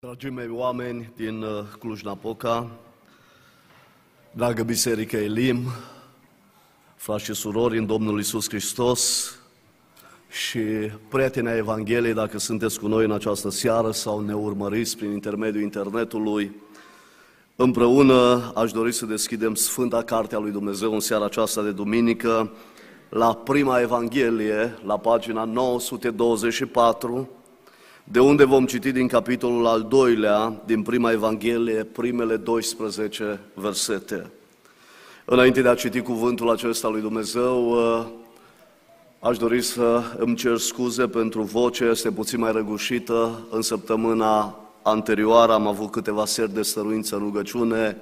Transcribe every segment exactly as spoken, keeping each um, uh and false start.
Dragii mei oameni din Cluj-Napoca, dragă Biserică Elim, frați și surori în Domnul Iisus Hristos și prieteni ai Evangheliei, dacă sunteți cu noi în această seară sau ne urmăriți prin intermediul internetului, împreună aș dori să deschidem Sfânta Carte a lui Dumnezeu în seara aceasta de duminică, la prima Evanghelie, la pagina nouă sute douăzeci și patru, de unde vom citi din capitolul al doilea, din prima Evanghelie, primele doisprezece versete. Înainte de a citi cuvântul acesta lui Dumnezeu, aș dori să îmi cer scuze pentru voce, este puțin mai răgușită. În săptămâna anterioară am avut câteva seri de stăruință în rugăciune,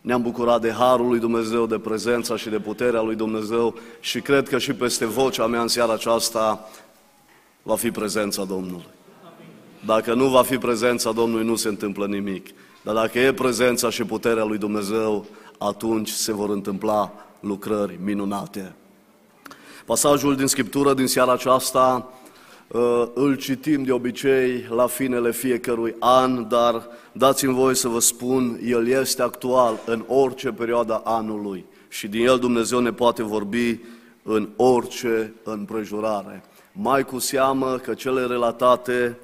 ne-am bucurat de harul lui Dumnezeu, de prezența și de puterea lui Dumnezeu și cred că și peste vocea mea în seara aceasta va fi prezența Domnului. Dacă nu va fi prezența Domnului, nu se întâmplă nimic. Dar dacă e prezența și puterea lui Dumnezeu, atunci se vor întâmpla lucrări minunate. Pasajul din Scriptură din seara aceasta îl citim de obicei la finele fiecărui an, dar dați-mi voie să vă spun, el este actual în orice perioadă anului și din el Dumnezeu ne poate vorbi în orice împrejurare. Mai cu seamă că cele relatate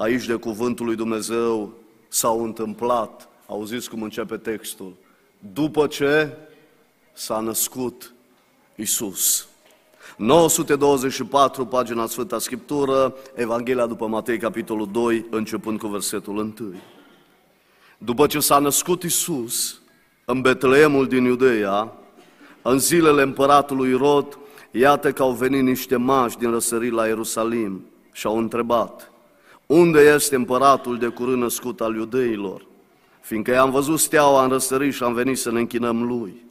aici de cuvântul lui Dumnezeu s-au întâmplat, auziți cum începe textul, după ce s-a născut Iisus. nouă sute douăzeci și patru, pagina Sfânta Scriptură, Evanghelia după Matei, capitolul doi, începând cu versetul unu. După ce s-a născut Iisus în Betlehemul din Iudeia, în zilele împăratului Irod, iată că au venit niște mași din răsărit la Ierusalim și au întrebat: unde este împăratul de curând născut al iudeilor? Fiindcă i-am văzut steaua în răsărit și am venit să ne închinăm lui.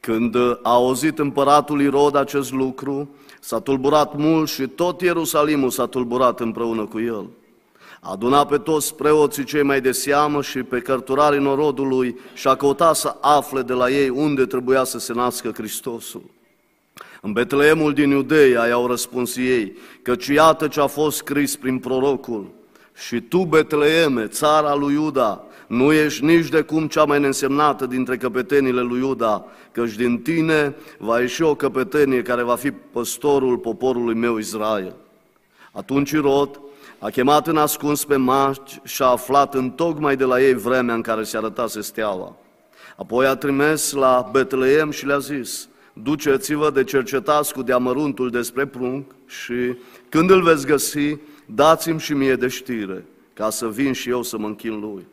Când a auzit împăratul Irod acest lucru, s-a tulburat mult și tot Ierusalimul s-a tulburat împreună cu el. A adunat pe toți preoții cei mai de seamă și pe cărturarii norodului și a căutat să afle de la ei unde trebuia să se nască Hristosul. În Betlehemul din Iudeia i-au răspuns ei, căci iată ce a fost scris prin prorocul: și tu, Betleeme, țara lui Iuda, nu ești nici de cum cea mai neînsemnată dintre căpetenile lui Iuda, căci din tine va ieși o căpetenie care va fi păstorul poporului meu Israel. Atunci Irod a chemat în ascuns pe maci și a aflat întocmai de la ei vremea în care se arătase steaua. Apoi a trimis la Betlehem și le-a zis: duceți-vă de cercetați cu deamăruntul despre prunc și când îl veți găsi, dați-mi și mie de știre, ca să vin și eu să mă închin lui.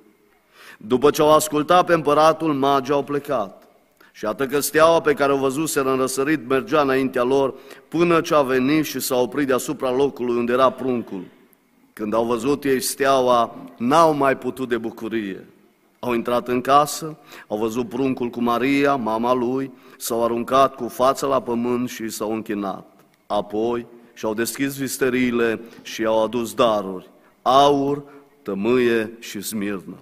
După ce au ascultat pe împăratul, magii au plecat. Și atât că steaua pe care o văzuseră în răsărit mergea înaintea lor, până ce a venit și s-a oprit deasupra locului unde era pruncul. Când au văzut ei steaua, n-au mai putut de bucurie. Au intrat în casă, au văzut pruncul cu Maria, mama lui, s-au aruncat cu fața la pământ și s-au închinat. Apoi și-au deschis visteriile și i-au adus daruri: aur, tămâie și smirnă.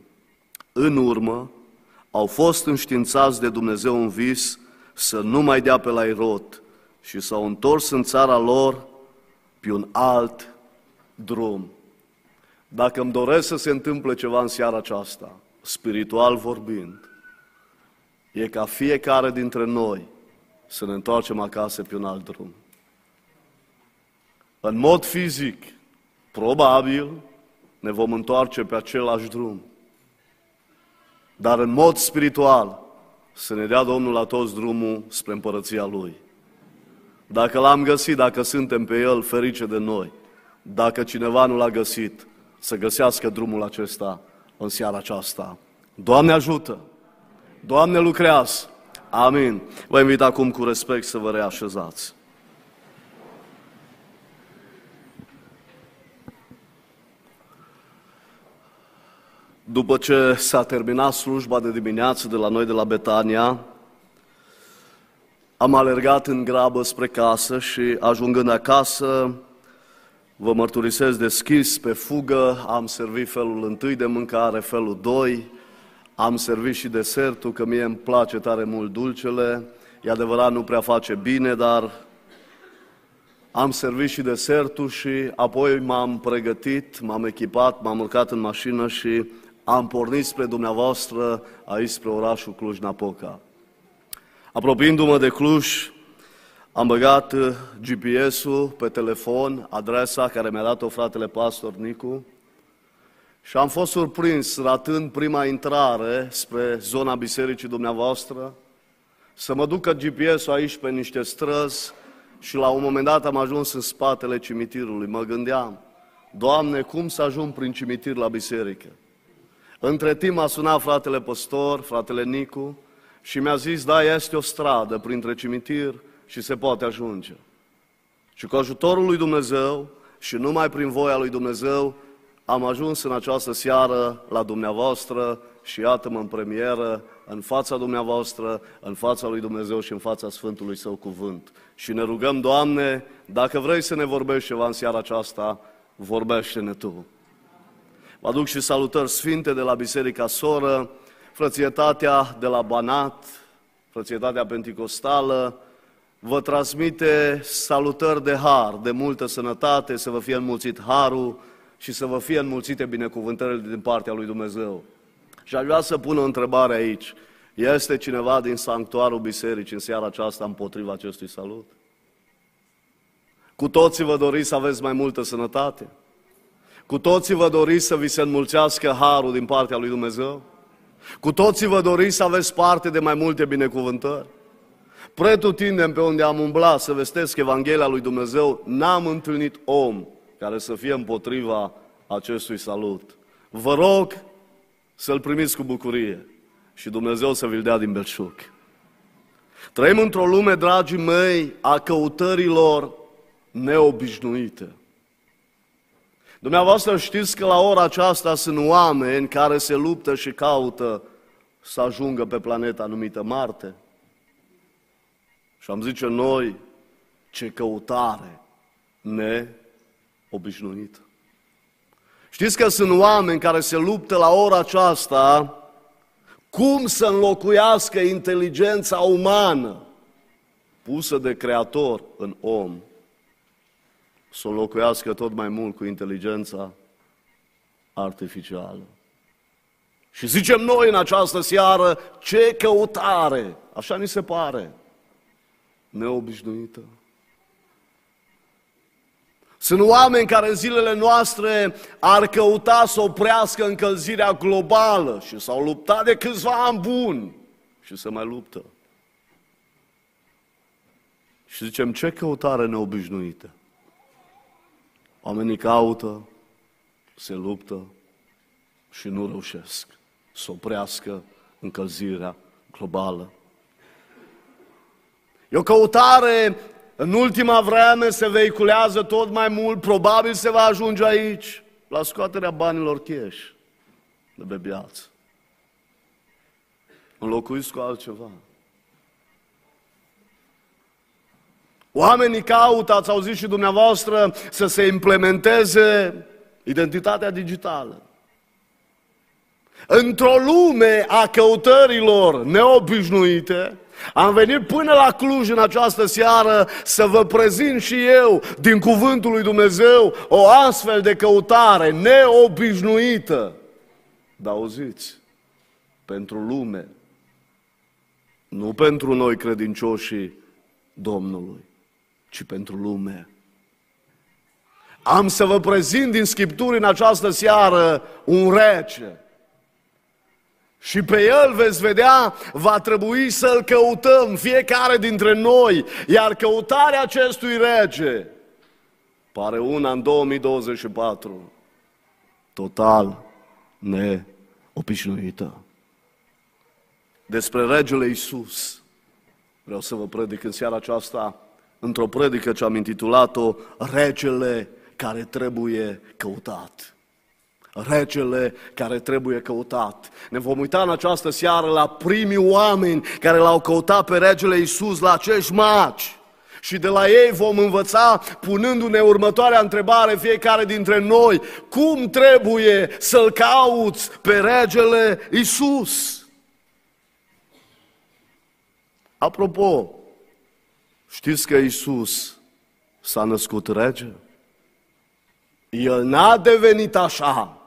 În urmă, au fost înștiințați de Dumnezeu în vis să nu mai dea pe la Irod și s-au întors în țara lor pe un alt drum. Dacă îmi doresc să se întâmple ceva în seara aceasta, spiritual vorbind, e ca fiecare dintre noi să ne întoarcem acasă pe un alt drum. În mod fizic, probabil, ne vom întoarce pe același drum. Dar în mod spiritual, să ne dea Domnul la toți drumul spre împărăția Lui. Dacă l-am găsit, dacă suntem pe el, ferice de noi. Dacă cineva nu l-a găsit, să găsească drumul acesta în seara aceasta. Doamne ajută! Doamne lucrează! Amin! Vă invit acum cu respect să vă reașezați. După ce s-a terminat slujba de dimineață de la noi de la Betania, am alergat în grabă spre casă și ajungând acasă, vă mărturisesc deschis, pe fugă, am servit felul întâi de mâncare, felul doi, am servit și desertul, că mie îmi place tare mult dulcele, e adevărat nu prea face bine, dar Am servit și desertul și apoi m-am pregătit, m-am echipat, m-am urcat în mașină și am pornit spre dumneavoastră, aici spre orașul Cluj-Napoca. Apropiindu-mă de Cluj, am băgat G P S-ul pe telefon, adresa care mi-a dat-o fratele pastor Nicu, și am fost surprins, ratând prima intrare spre zona bisericii dumneavoastră, să mă ducă G P S-ul aici pe niște străzi și la un moment dat am ajuns în spatele cimitirului. Mă gândeam, Doamne, cum să ajung prin cimitir la biserică? Între timp a sunat fratele păstor, fratele Nicu, și mi-a zis, da, este o stradă printre cimitir și se poate ajunge. Și cu ajutorul lui Dumnezeu și numai prin voia lui Dumnezeu am ajuns în această seară la dumneavoastră și iată-mă în premieră, în fața dumneavoastră, în fața lui Dumnezeu și în fața Sfântului Său Cuvânt. Și ne rugăm, Doamne, dacă vrei să ne vorbești ceva în seara aceasta, vorbește-ne Tu. Vă aduc și salutări sfinte de la Biserica Soră, frățietatea de la Banat, frățietatea penticostală, vă transmite salutări de har, de multă sănătate, să vă fie înmulțit harul și să vă fie înmulțite binecuvântările din partea lui Dumnezeu. Și aș vrea să pun o întrebare aici. Este cineva din sanctuarul bisericii în seara aceasta împotriva acestui salut? Cu toții vă doriți să aveți mai multă sănătate? Cu toții vă doriți să vi se înmulțească harul din partea lui Dumnezeu? Cu toții vă doriți să aveți parte de mai multe binecuvântări? Pretutindem pe unde am umblat să vestesc Evanghelia lui Dumnezeu, n-am întâlnit om care să fie împotriva acestui salut. Vă rog să-l primiți cu bucurie și Dumnezeu să vi-l dea din belșug. Trăim într-o lume, dragii mei, a căutărilor neobișnuite. Dumneavoastră știți că la ora aceasta sunt oameni care se luptă și caută să ajungă pe planeta numită Marte. Și am zice noi, ce căutare neobișnuită. Știți că sunt oameni care se luptă la ora aceasta cum să înlocuiască inteligența umană pusă de Creator în om, să o înlocuiască tot mai mult cu inteligența artificială. Și zicem noi în această seară, ce căutare, așa ni se pare, neobișnuită. Sunt oameni care în zilele noastre ar căuta să oprească încălzirea globală și s-au luptat de câțiva ani buni și se mai luptă. Și zicem, ce căutare neobișnuită. Oamenii caută, se luptă și nu reușesc să oprească încălzirea globală. E o căutare. În ultima vreme se vehiculează tot mai mult, probabil se va ajunge aici, la scoaterea banilor cash de pe piață. Înlocuiți cu altceva. Oamenii caută, ați auzit și dumneavoastră, să se implementeze identitatea digitală. Într-o lume a căutărilor neobișnuite, am venit până la Cluj în această seară să vă prezint și eu, din Cuvântul lui Dumnezeu, o astfel de căutare neobișnuită. Dar auziți, pentru lume, nu pentru noi credincioșii Domnului, ci pentru lume. Am să vă prezint din Scripturi în această seară un rege. Și pe El, veți vedea, va trebui să-L căutăm fiecare dintre noi, iar căutarea acestui rege pare una în două mii douăzeci și patru, total neobișnuită. Despre regele Iisus vreau să vă predic în seara aceasta, într-o predică ce am intitulat-o Regele care trebuie căutat. Regele care trebuie căutat. Ne vom uita în această seară la primii oameni care l-au căutat pe regele Iisus, la acești magi. Și de la ei vom învăța, punându-ne următoarea întrebare fiecare dintre noi, cum trebuie să-L cauți pe regele Iisus? Apropo, știți că Iisus s-a născut rege? El n-a devenit așa.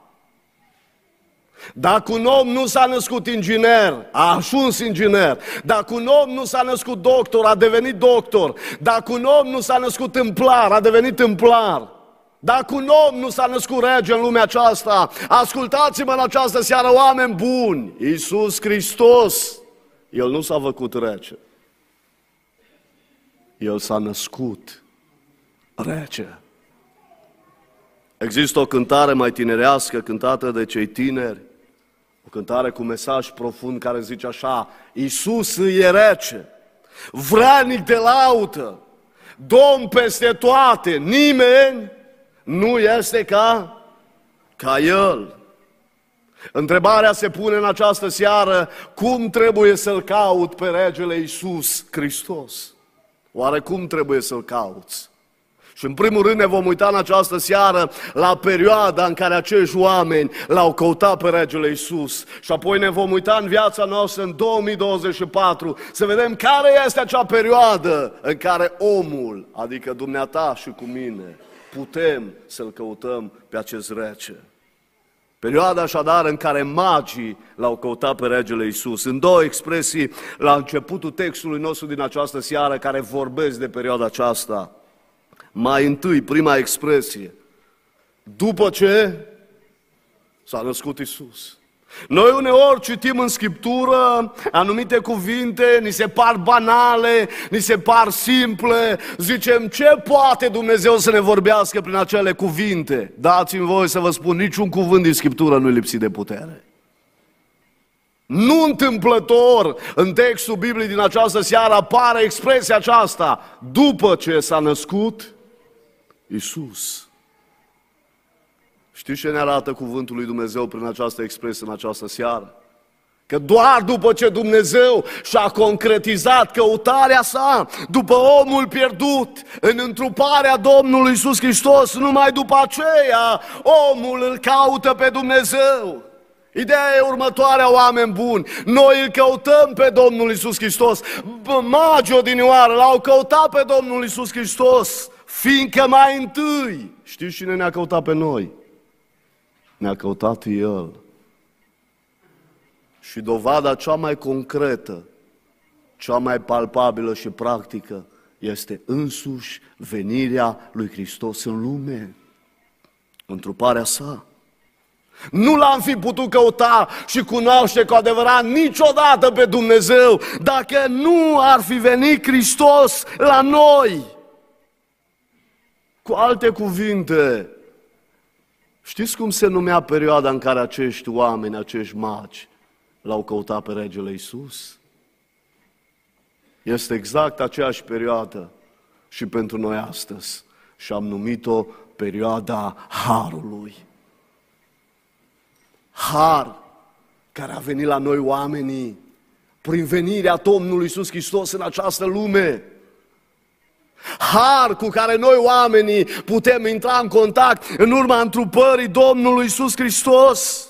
Dacă un om nu s-a născut inginer, a ajuns inginer. Dacă un om nu s-a născut doctor, a devenit doctor. Dacă un om nu s-a născut templar, a devenit templar. Dacă un om nu s-a născut rege în lumea aceasta, ascultați-mă în această seară, oameni buni, Iisus Hristos, El nu s-a făcut rege. El s-a născut rege. Există o cântare mai tinerească, cântată de cei tineri, o cântare cu mesaj profund care zice așa: Iisus e rece, vranic de laudă, domn peste toate, nimeni nu este ca, ca El. Întrebarea se pune în această seară: cum trebuie să-L caut pe regele Iisus Hristos? Oare cum trebuie să-L cauți? Și în primul rând ne vom uita în această seară la perioada în care acești oameni L-au căutat pe regele Iisus. Și apoi ne vom uita în viața noastră în două mii douăzeci și patru să vedem care este acea perioadă în care omul, adică dumneata și cu mine, putem să-L căutăm pe acest rege. Perioada așadar în care magii L-au căutat pe regele Iisus. În două expresii la începutul textului nostru din această seară care vorbesc de perioada aceasta. Mai întâi, prima expresie, după ce s-a născut Iisus. Noi uneori citim în Scriptură anumite cuvinte, ni se par banale, ni se par simple, zicem ce poate Dumnezeu să ne vorbească prin acele cuvinte. Dați-mi voie să vă spun, niciun cuvânt din Scriptură nu-i lipsit de putere. Nu întâmplător în textul Bibliei din această seară apare expresia aceasta, după ce s-a născut Iisus. Știți ce ne arată cuvântul lui Dumnezeu prin această expresie în această seară? Că doar după ce Dumnezeu și-a concretizat căutarea sa după omul pierdut în întruparea Domnului Iisus Hristos, numai după aceea omul îl caută pe Dumnezeu. Ideea e următoarea, oameni buni, noi îl căutăm pe Domnul Iisus Hristos. Magii odinioară L-au căutat pe Domnul Iisus Hristos, fiindcă mai întâi, știți cine ne-a căutat pe noi? Ne-a căutat El. Și dovada cea mai concretă, cea mai palpabilă și practică este însuși venirea lui Hristos în lume, întruparea sa. Nu L-am fi putut căuta și cunoaște cu adevărat niciodată pe Dumnezeu dacă nu ar fi venit Hristos la noi. Cu alte cuvinte, știți cum se numea perioada în care acești oameni, acești magi, L-au căutat pe regele Iisus? Este exact aceeași perioadă și pentru noi astăzi și am numit-o perioada Harului. Har care a venit la noi oamenii prin venirea Domnului Iisus Hristos în această lume. Har cu care noi oamenii putem intra în contact în urma întrupării Domnului Iisus Hristos.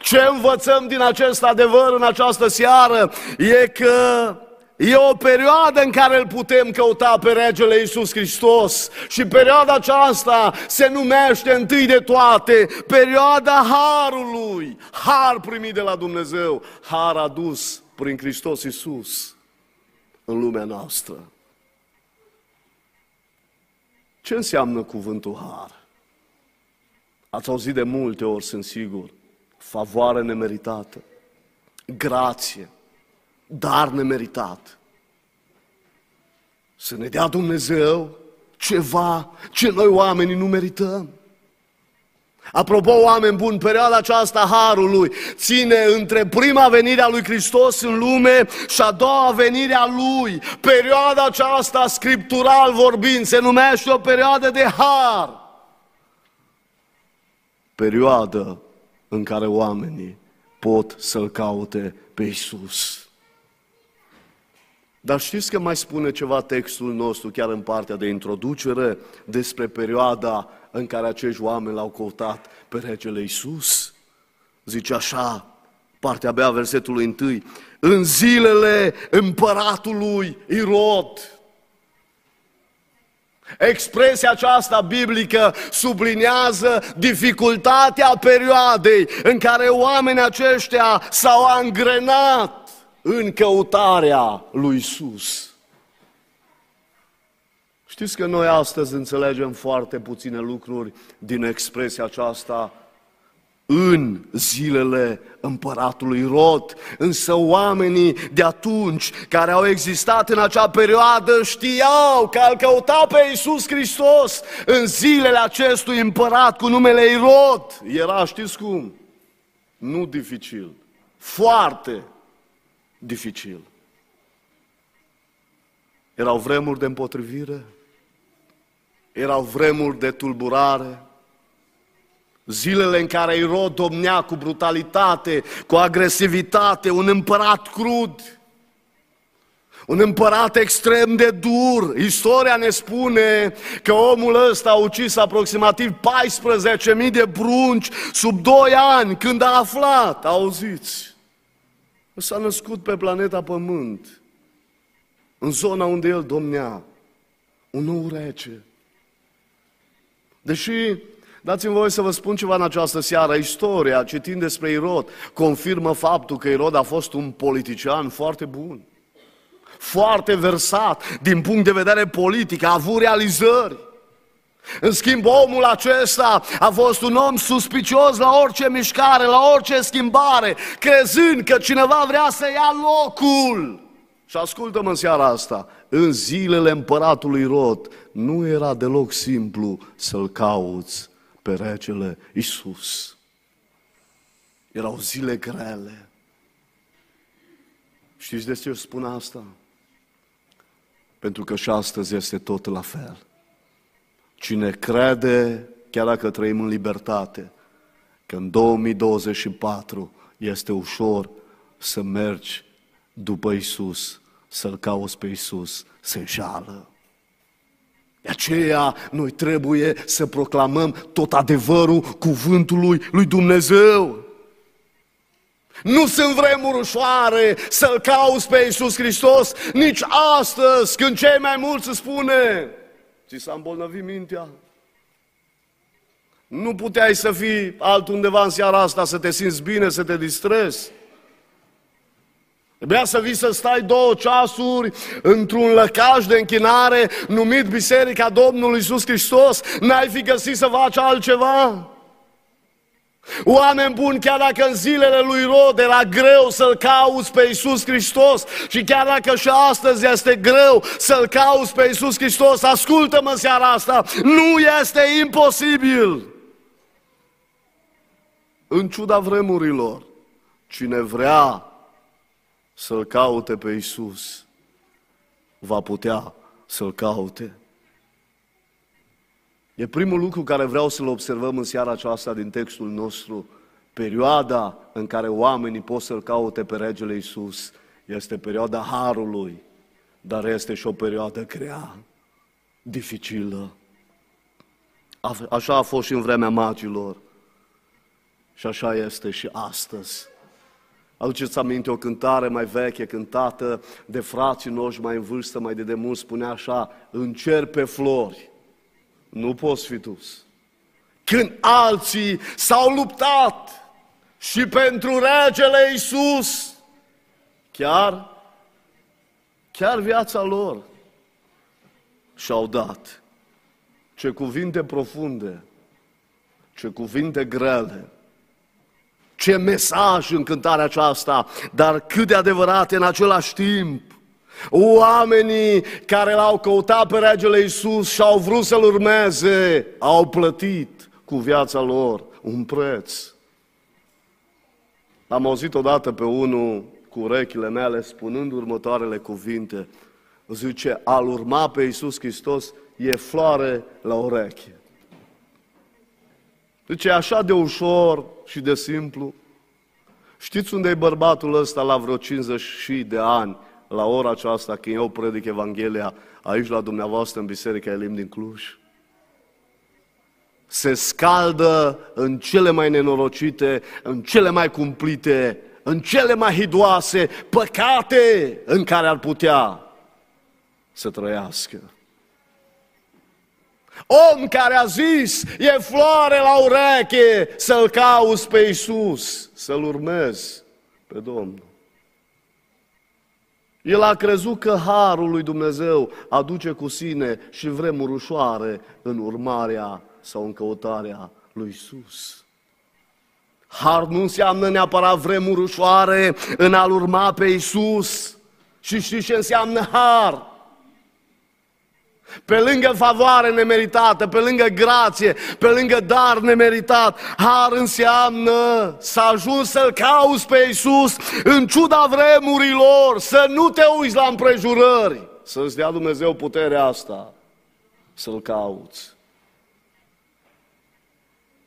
Ce învățăm din acest adevăr în această seară e că e o perioadă în care îl putem căuta pe regele Iisus Hristos și perioada aceasta se numește întâi de toate perioada Harului. Har primit de la Dumnezeu, har adus prin Hristos Iisus în lumea noastră. Ce înseamnă cuvântul har? Ați auzit de multe ori, sunt sigur, favoare nemeritată, grație, dar nemeritat. Să ne dea Dumnezeu ceva ce noi oamenii nu merităm. Apropo, oameni buni, perioada aceasta Harului ține între prima venire a lui Hristos în lume și a doua venire a Lui. Perioada aceasta, scriptural vorbind, se numește o perioadă de Har. Perioadă în care oamenii pot să-L caute pe Iisus. Dar știți că mai spune ceva textul nostru, chiar în partea de introducere, despre perioada în care acești oameni L-au căutat pe regele Iisus? Zice așa, partea B a versetului întâi, în zilele împăratului Irod. Expresia aceasta biblică sublinează dificultatea perioadei în care oamenii aceștia s-au angrenat în căutarea lui Iisus. Știți că noi astăzi înțelegem foarte puține lucruri din expresia aceasta în zilele împăratului Irod, însă oamenii de atunci care au existat în acea perioadă știau că îl căuta pe Iisus Hristos în zilele acestui împărat cu numele Irod. Era, știți cum? Nu dificil, foarte dificil. Erau vremuri de împotrivire, erau vremuri de tulburare, zilele în care Irod domnea cu brutalitate, cu agresivitate, un împărat crud, un împărat extrem de dur. Istoria ne spune că omul ăsta a ucis aproximativ paisprezece mii de prunci sub doi ani, când a aflat, auziți, s-a născut pe planeta Pământ, în zona unde el domnea, un nou rege. Deși, dați-mi voie să vă spun ceva în această seară. Istoria, citind despre Irod, confirmă faptul că Irod a fost un politician foarte bun, foarte versat din punct de vedere politic, a avut realizări. În schimb, omul acesta a fost un om suspicios la orice mișcare, la orice schimbare, crezând că cineva vrea să ia locul. Și ascultă-mă în seara asta, în zilele împăratului Irod nu era deloc simplu să-l cauți pe regele Iisus. Erau zile grele. Știți de ce eu spun asta? Pentru că și astăzi este tot la fel. Cine crede, chiar dacă trăim în libertate, că în două mii douăzeci și patru este ușor să mergi după Iisus, să-L cauți pe Iisus, se înșală. De aceea noi trebuie să proclamăm tot adevărul cuvântului lui Dumnezeu. Nu sunt vremuri ușoare să-L cauți pe Iisus Hristos, nici astăzi, când cei mai mulți îți spune: ți s-a îmbolnăvit mintea, nu puteai să fii altundeva în seara asta, să te simți bine, să te distrezi. Trebuia să vii să stai două ceasuri într-un lăcaș de închinare numit Biserica Domnului Iisus Hristos. N-ai fi găsit să faci altceva? Oameni buni, chiar dacă în zilele lui Irod era greu să-L cauți pe Iisus Hristos și chiar dacă și astăzi este greu să-L cauți pe Iisus Hristos, ascultă-mă seara asta, nu este imposibil. În ciuda vremurilor, cine vrea să-L caute pe Iisus, va putea să-L caute. E primul lucru care vreau să-l observăm în seara aceasta din textul nostru. Perioada în care oamenii pot să-L caute pe regele Iisus este perioada harului, dar este și o perioadă grea, dificilă. Așa a fost și în vremea magilor și așa este și astăzi. Aduceți aminte o cântare mai veche, cântată de frații noștri mai în vârstă, mai de demult, spunea așa: în cer pe flori nu poți fi dus. Când alții s-au luptat și pentru regele Iisus, chiar, chiar viața lor și-au dat. Ce cuvinte profunde, ce cuvinte grele, ce mesaj în cântarea aceasta, dar cât de adevărat în același timp. Oamenii care L-au căutat pe regele Iisus și au vrut să-L urmeze, au plătit cu viața lor un preț. Am auzit odată pe unul cu urechile mele spunând următoarele cuvinte. Zice: a-L urma pe Iisus Hristos e floare la ureche. Deci e așa de ușor și de simplu. Știți unde e bărbatul ăsta la vreo cincizeci de ani, la ora aceasta, când eu predic Evanghelia aici la dumneavoastră în Biserica Elim din Cluj? Se scaldă în cele mai nenorocite, în cele mai cumplite, în cele mai hidoase păcate în care ar putea să trăiască. Om care a zis, e floare la ureche, să-L cauți pe Iisus, să-L urmezi pe Domnul. El a crezut că harul lui Dumnezeu aduce cu sine și vremuri ușoare în urmarea sau în căutarea lui Iisus. Har nu înseamnă neapărat vremuri ușoare în a-L urma pe Iisus. Și știți ce înseamnă har? Pe lângă favoare nemeritată, pe lângă grație, pe lângă dar nemeritat, har înseamnă să ajungi să-L cauți pe Iisus în ciuda vremurilor, să nu te uiți la împrejurări, să-ți dea Dumnezeu puterea asta, să-L cauți.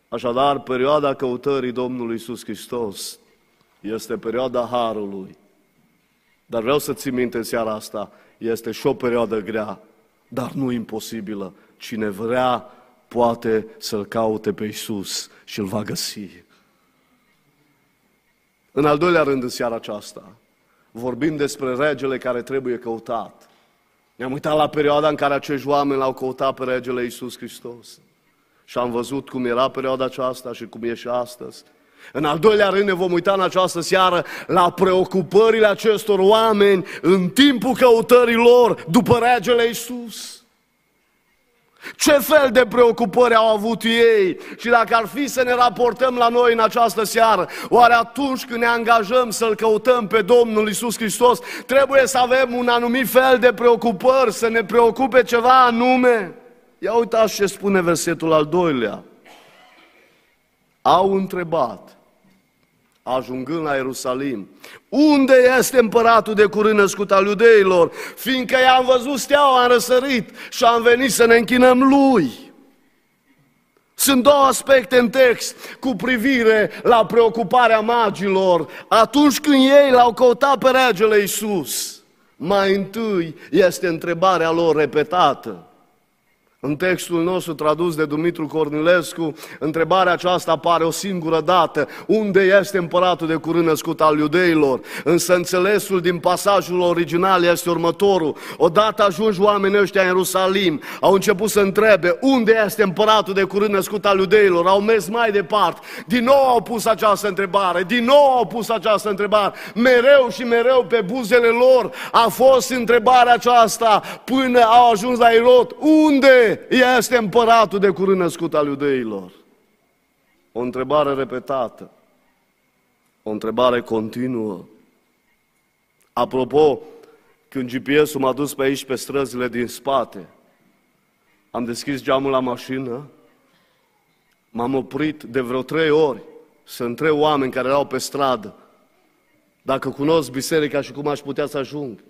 Așadar, perioada căutării Domnului Iisus Hristos este perioada harului. Dar vreau să ții minte în seara asta, este și o perioadă grea, dar nu imposibilă. Cine vrea, poate să-L caute pe Iisus și Îl va găsi. În al doilea rând, în seara aceasta, vorbim despre regele care trebuie căutat. Ne-am uitat la perioada în care acești oameni L-au căutat pe regele Iisus Hristos. Și am văzut cum era perioada aceasta și cum e și astăzi. În al doilea rând ne vom uita în această seară la preocupările acestor oameni în timpul căutării lor după regele Iisus. Ce fel de preocupări au avut ei? Și dacă ar fi să ne raportăm la noi în această seară, oare atunci când ne angajăm să-L căutăm pe Domnul Iisus Hristos, trebuie să avem un anumit fel de preocupări, să ne preocupe ceva anume? Ia uitați ce spune versetul al doilea. Au întrebat, ajungând la Ierusalim, unde este împăratul de curând născut al iudeilor? Fiindcă i-am văzut steaua, am răsărit și am venit să ne închinăm lui. Sunt două aspecte în text cu privire la preocuparea magilor atunci când ei L-au căutat pe regele Iisus. Mai întâi este întrebarea lor repetată. În textul nostru tradus de Dumitru Cornilescu, întrebarea aceasta apare o singură dată. Unde este împăratul de curând născut al iudeilor? Însă înțelesul din pasajul original este următorul. Odată ajungi oamenii ăștia în Ierusalim, au început să întrebe unde este împăratul de curând născut al iudeilor? Au mers mai departe. Din nou au pus această întrebare. Din nou au pus această întrebare. Mereu și mereu pe buzele lor a fost întrebarea aceasta până au ajuns la Irod. Unde este împăratul de curând născut al iudeilor? O întrebare repetată. O întrebare continuă. Apropo, când G P S-ul m-a dus pe aici, pe străzile din spate, am deschis geamul la mașină, m-am oprit de vreo trei ori să întreb oameni care erau pe stradă dacă cunosc biserica și cum aș putea să ajung.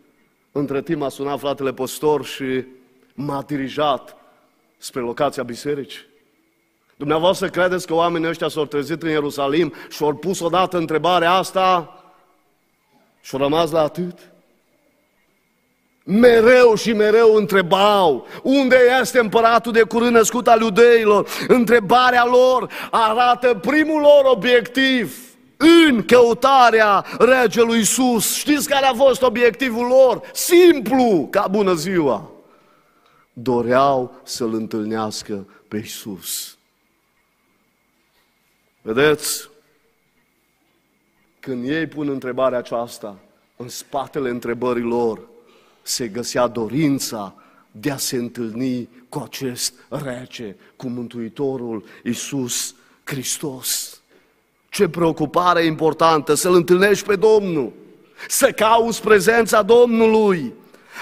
Între timp a sunat fratele păstor și m-a dirijat spre locația bisericii. Dumneavoastră credeți că oamenii ăștia s-au trezit în Ierusalim și au pus odată întrebarea asta și au rămas la atât? Mereu și mereu întrebau unde este împăratul de curând născut al iudeilor. Întrebarea lor arată primul lor obiectiv în căutarea regelui Iisus. Știți care a fost obiectivul lor? Simplu ca bună ziua. Doreau să-L întâlnească pe Iisus. Vedeți? Când ei pun întrebarea aceasta, în spatele întrebărilor se găsea dorința de a se întâlni cu acest rege, cu Mântuitorul Iisus Hristos. Ce preocupare importantă să-L întâlnești pe Domnul, să cauți prezența Domnului.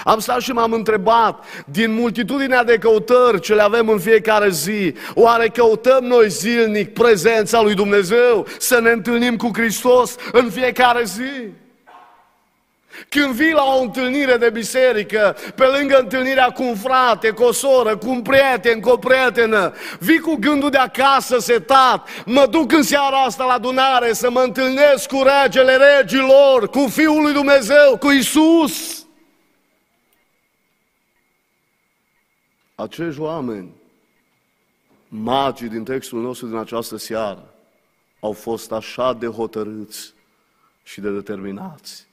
Am stat și m-am întrebat, din multitudinea de căutări ce le avem în fiecare zi, oare căutăm noi zilnic prezența lui Dumnezeu, să ne întâlnim cu Hristos în fiecare zi? Când vii la o întâlnire de biserică, pe lângă întâlnirea cu un frate, cu o soră, cu un prieten, cu o prietenă, vii cu gândul de acasă setat, mă duc în seara asta la adunare să mă întâlnesc cu regele regilor, cu Fiul lui Dumnezeu, cu Iisus. Acești oameni, magii din textul nostru din această seară, au fost așa de hotărâți și de determinați.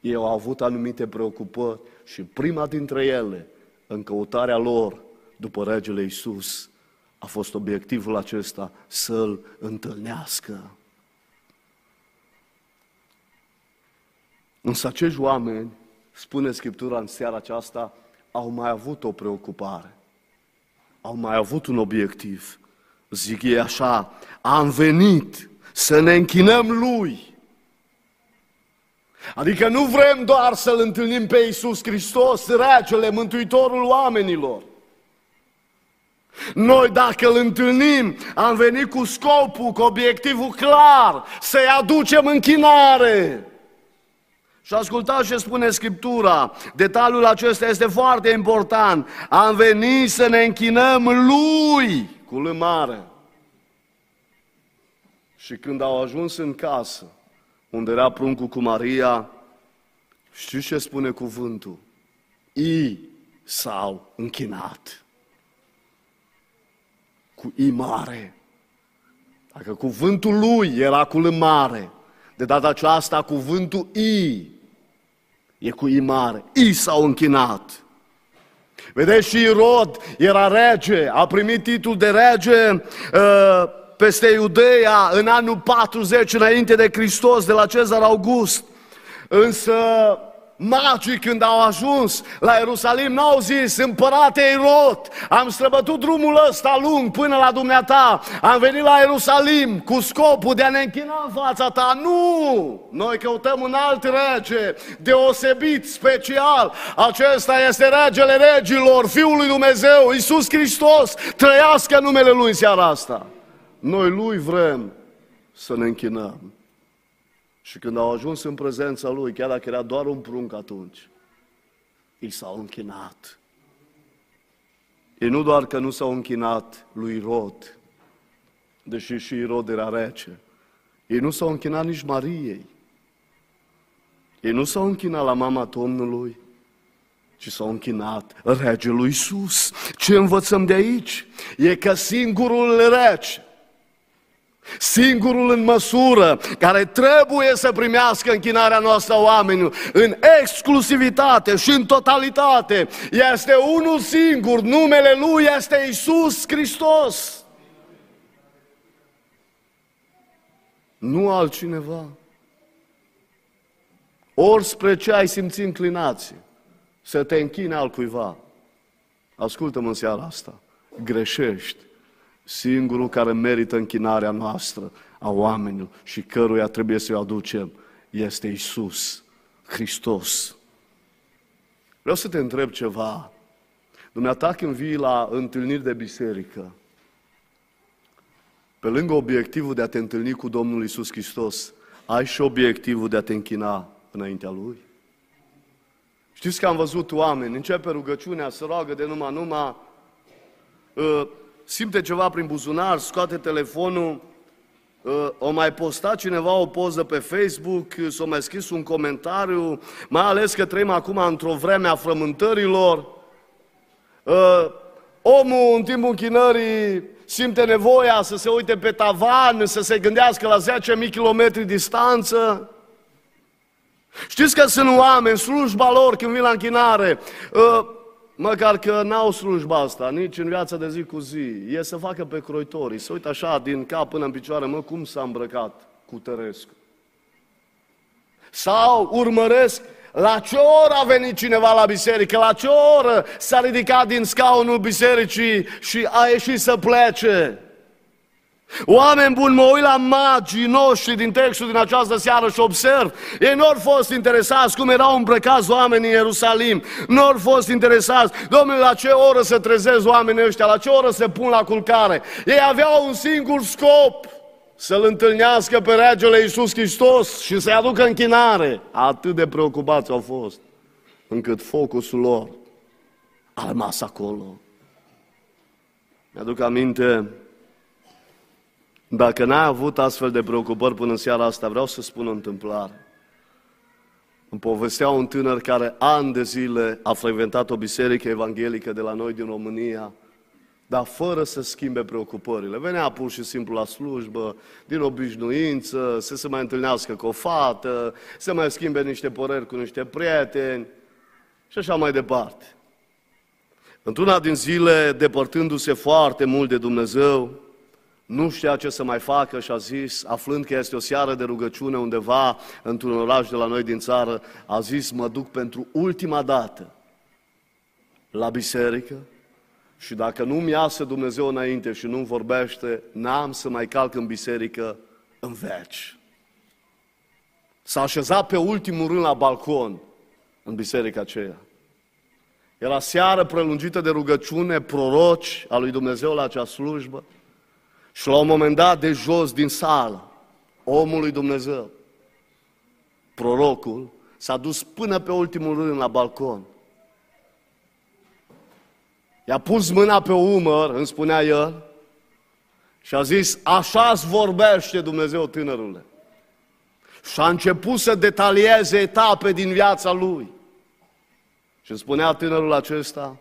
Ei au avut anumite preocupări și prima dintre ele, în căutarea lor, după regele Iisus, a fost obiectivul acesta, să-L întâlnească. Însă acești oameni, spune Scriptura în seara aceasta, au mai avut o preocupare, au mai avut un obiectiv. Zic ei așa: am venit să ne închinăm Lui. Adică nu vrem doar să-L întâlnim pe Iisus Hristos, Regele, Mântuitorul oamenilor. Noi, dacă Îl întâlnim, am venit cu scopul, cu obiectivul clar, să-I aducem închinare. Și ascultați ce spune Scriptura, detaliul acesta este foarte important. Am venit să ne închinăm Lui, cu L mare. Și când au ajuns în casă, unde era pruncul cu Maria, știți ce spune cuvântul? I s-au închinat. Cu I mare. Dacă cuvântul lui era cu L mare, de data aceasta cuvântul I e cu I mare. I s-au închinat. Vedeți, și Irod era rege, a primit titlul de rege uh, peste Iudeia în anul patruzeci înainte de Hristos, de la Cezar August. Însă magii, când au ajuns la Ierusalim, n-au zis: împărate Irod, am străbătut drumul ăsta lung până la dumneata, am venit la Ierusalim cu scopul de a ne închina în fața ta. Nu! Noi căutăm un alt rege, deosebit, special. Acesta este regele regilor, Fiul lui Dumnezeu, Iisus Hristos. Trăiască numele Lui în seara asta. Noi Lui vrem să ne închinăm. Și când au ajuns în prezența Lui, chiar dacă era doar un prunc atunci, i s-au închinat. Ei nu doar că nu s-au închinat lui Irod, deși și Irod era rece, ei nu s-au închinat nici Mariei. Ei nu s-au închinat la mama Domnului, ci s-au închinat regelui Iisus. Ce învățăm de aici? E că singurul rece, singurul în măsură care trebuie să primească închinarea noastră oamenilor în exclusivitate și în totalitate, este unul singur, numele Lui este Iisus Hristos. Nu altcineva. Ori spre ce ai simți inclinație, să te închine altcuiva, ascultă-mă în seara asta, greșești. Singurul care merită închinarea noastră a oamenilor și căruia trebuie să-i aducem este Iisus Hristos. Vreau să te întreb ceva. Dumneata, când vii la întâlniri de biserică, pe lângă obiectivul de a te întâlni cu Domnul Iisus Hristos, ai și obiectivul de a te închina înaintea Lui? Știți că am văzut oameni, începe rugăciunea, se roagă de numai numai, uh, simte ceva prin buzunar, scoate telefonul, o mai posta cineva o poză pe Facebook, s-o mai scris un comentariu, mai ales că trăim acum într-o vreme a frământărilor. Omul în timpul închinării simte nevoia să se uite pe tavan, să se gândească la zece mii de kilometri distanță. Știți că sunt oameni, slujba lor când vin la închinare, măcar că n-au slujba asta, nici în viața de zi cu zi, e să facă pe croitorii, să uită așa din cap până în picioare, mă, cum s-a îmbrăcat cu Tărescu. Sau urmăresc la ce oră a venit cineva la biserică, la ce oră s-a ridicat din scaunul bisericii și a ieșit să plece. Oameni buni, mă uit la magii noștri din textul din această seară și observ, ei nu au fost interesați cum erau îmbrăcați oamenii în Ierusalim, nu au fost interesați, domnule, la ce oră se trezesc oamenii ăștia, la ce oră se pun la culcare. Ei aveau un singur scop, să-L întâlnească pe regele Iisus Hristos și să-I aducă închinare. Atât de preocupați au fost, încât focusul lor a rămas acolo. Mi-aduc aminte, dacă n-ai avut astfel de preocupări până în seara asta, vreau să spun o întâmplare. Îmi povestea un tânăr care ani de zile a frecventat o biserică evanghelică de la noi din România, dar fără să schimbe preocupările. Venea pur și simplu la slujbă, din obișnuință, să se mai întâlnească cu o fată, să mai schimbe niște păreri cu niște prieteni și așa mai departe. Într-una din zile, depărtându-se foarte mult de Dumnezeu, nu știa ce să mai facă și a zis, aflând că este o seară de rugăciune undeva într-un oraș de la noi din țară, a zis, mă duc pentru ultima dată la biserică și dacă nu-mi iasă Dumnezeu înainte și nu-mi vorbește, n-am să mai calc în biserică în veci. S-a așezat pe ultimul rând la balcon în biserica aceea. Era seară prelungită de rugăciune, proroci al lui Dumnezeu la acea slujbă. Și la un moment dat, de jos din sală, omul lui Dumnezeu, prorocul, s-a dus până pe ultimul rând la balcon. I-a pus mâna pe umăr, îmi spunea el, și a zis, așa-ți vorbește Dumnezeu, tânărule. Și a început să detalieze etape din viața lui. Și îmi spunea tânărul acesta,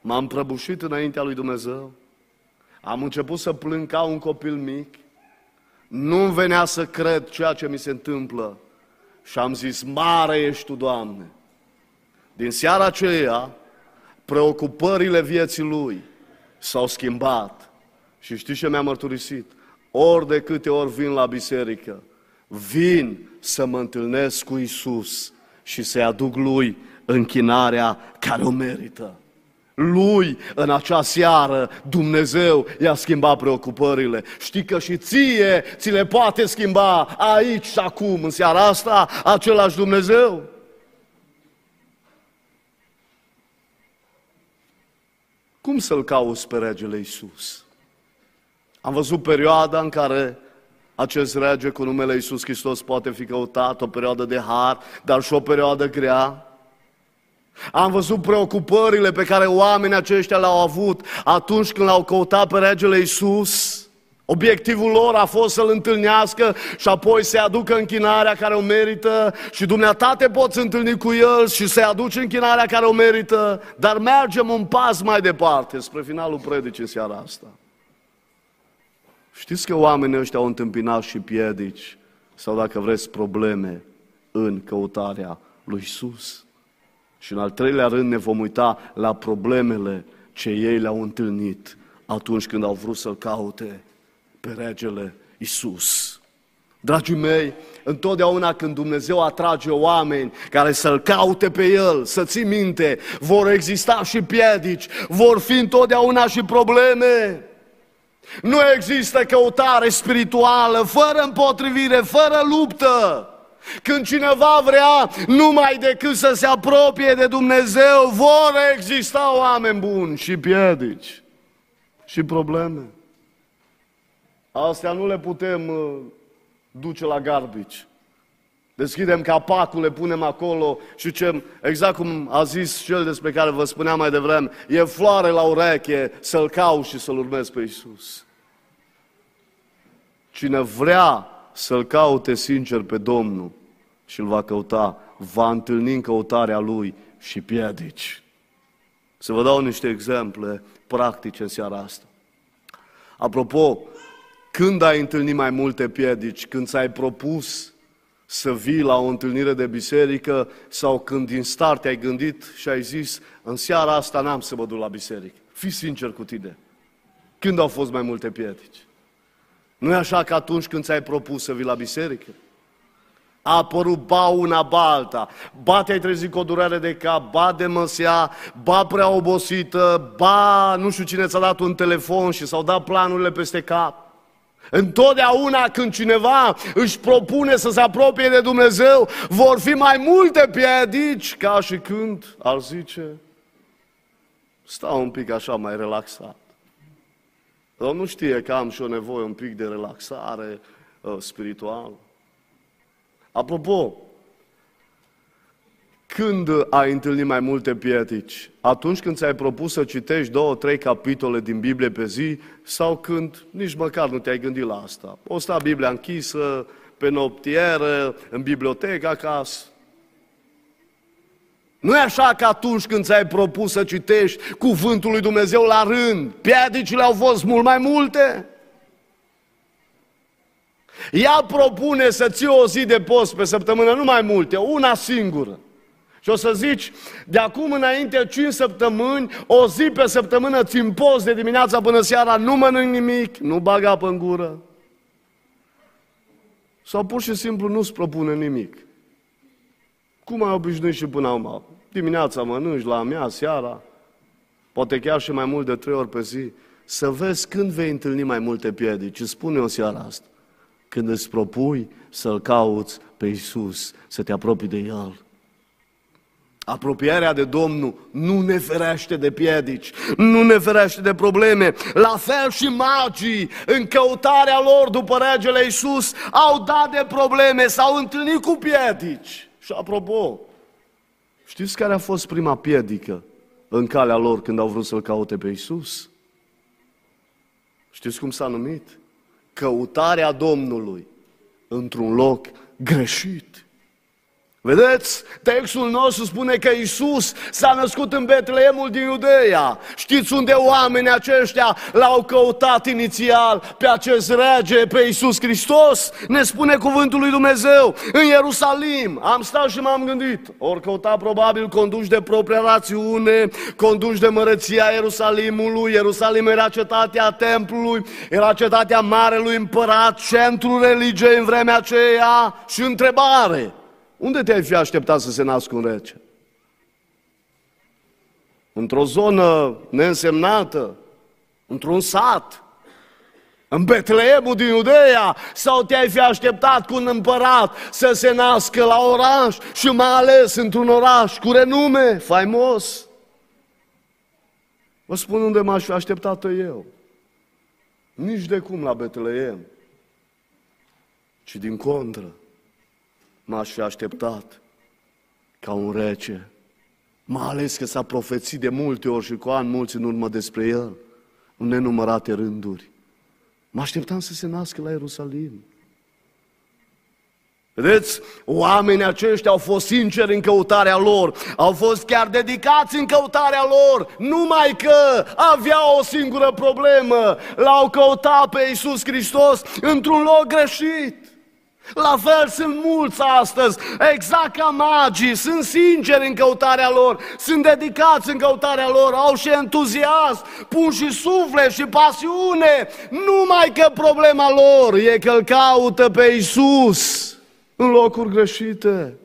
m-am prăbușit înaintea lui Dumnezeu, am început să plâng ca un copil mic, nu-mi venea să cred ceea ce mi se întâmplă și am zis, mare ești Tu, Doamne! Din seara aceea, preocupările vieții lui s-au schimbat și știi ce mi-a mărturisit? Ori de câte ori vin la biserică, vin să mă întâlnesc cu Iisus și să-i aduc lui închinarea care o merită. Lui, în acea seară, Dumnezeu i-a schimbat preocupările. Știi că și ție ți le poate schimba aici și acum, în seara asta, același Dumnezeu. Cum să-L cauți pe regele Iisus? Am văzut perioada în care acest rege cu numele Iisus Hristos poate fi căutat, o perioadă de har, dar și o perioadă grea. Am văzut preocupările pe care oamenii aceștia le-au avut atunci când l-au căutat pe regele Iisus. Obiectivul lor a fost să-L întâlnească și apoi să-i aducă închinarea care o merită. Și dumneata te poți întâlni cu El și să-i aduci închinarea care o merită. Dar mergem un pas mai departe spre finalul predicii în seara asta. Știți că oamenii ăștia au întâmpinat și piedici sau, dacă vreți, probleme în căutarea lui Iisus. Și în al treilea rând ne vom uita la problemele ce ei le-au întâlnit atunci când au vrut să-L caute pe regele Iisus. Dragii mei, întotdeauna când Dumnezeu atrage oameni care să-L caute pe El, să ții minte, vor exista și piedici, vor fi întotdeauna și probleme. Nu există căutare spirituală fără împotrivire, fără luptă. Când cineva vrea numai decât să se apropie de Dumnezeu, vor exista oameni buni și piedici și probleme. Astea nu le putem uh, duce la garbici. Deschidem capacul, le punem acolo și zicem, exact cum a zis cel despre care vă spuneam mai devreme, e floare la ureche să-L cauți și să-L urmezi pe Iisus. Cine vrea să-L caute sincer pe Domnul și Îl va căuta, va întâlni în căutarea Lui și piedici. Să vă dau niște exemple practice în seara asta. Apropo, când ai întâlnit mai multe piedici? Când ți-ai propus să vii la o întâlnire de biserică sau când din start ai gândit și ai zis, în seara asta n-am să mă duc la biserică? Fii sincer cu tine. Când au fost mai multe piedici? Nu e așa că atunci când ți-ai propus să vii la biserică, a apărut ba una, ba alta, ba te-ai trezit cu o durere de cap, ba de măsea, ba prea obosită, ba nu știu cine ți-a dat un telefon și s-au dat planurile peste cap. Întotdeauna când cineva își propune să se apropie de Dumnezeu, vor fi mai multe piedici, ca și când ar zice, stau un pic așa mai relaxat. Domnul știe că am și o nevoie un pic de relaxare uh, spirituală. Apropo, când ai întâlnit mai multe piedici? Atunci când ți-ai propus să citești două, trei capitole din Biblie pe zi sau când nici măcar nu te-ai gândit la asta? O sta Biblia închisă, pe noptieră, în bibliotecă, acasă. Nu e așa că atunci când ți-ai propus să citești cuvântul lui Dumnezeu la rând, piedicile au fost mult mai multe? Ea propune să ții o zi de post pe săptămână, nu mai multe, una singură. Și o să zici, de acum înainte cinci săptămâni, o zi pe săptămână țin post de dimineața până seara, nu mănânc nimic, nu bag apă în gură. Sau pur și simplu nu-ți propune nimic. Cum ai obișnuit și până acum? Dimineața mănânci, la amiază, seara, poate chiar și mai mult de trei ori pe zi. Să vezi când vei întâlni mai multe piedici. Îți spune o seara asta. Când îți propui să-L cauți pe Iisus, să te apropii de El. Apropierea de Domnul nu ne ferește de piedici, nu ne ferește de probleme. La fel și magii, în căutarea lor după regele Iisus, au dat de probleme, s-au întâlnit cu piedici. Și apropo, știți care a fost prima piedică în calea lor când au vrut să-L caute pe Iisus? Știți cum s-a numit? Căutarea Domnului într-un loc greșit. Vedeți? Textul nostru spune că Iisus s-a născut în Betlehemul din Iudeia. Știți unde oamenii aceștia L-au căutat inițial pe acest rege, pe Iisus Hristos? Ne spune cuvântul lui Dumnezeu. În Ierusalim. Am stat și m-am gândit. Ori căuta probabil conduși de propria rațiune, conduși de măreția Ierusalimului. Ierusalim era cetatea templului, era cetatea marelui împărat, centrul religiei în vremea aceea. Și întrebare. Unde te-ai fi așteptat să se nască un rege? Într-o zonă neînsemnată? Într-un sat? În Betlehemul din Iudeia? Sau te-ai fi așteptat cu un împărat să se nască la oraș și mai ales într-un oraș cu renume, faimos? Vă spun unde m-aș fi așteptat eu. Nici de cum la Betlehem, ci din contră. M-aș fi așteptat ca un rege, mai ales că s-a profețit de multe ori și cu ani mulți în urmă despre el, în nenumărate rânduri. Mă așteptam să se nască la Ierusalim. Vedeți? Oamenii aceștia au fost sinceri în căutarea lor, au fost chiar dedicați în căutarea lor, numai că aveau o singură problemă, L-au căutat pe Iisus Hristos într-un loc greșit. La fel sunt mulți astăzi, exact ca magii, sunt sinceri în căutarea lor, sunt dedicați în căutarea lor, au și entuziasm, pun și suflet și pasiune, numai că problema lor e că Îl caută pe Iisus în locuri greșite.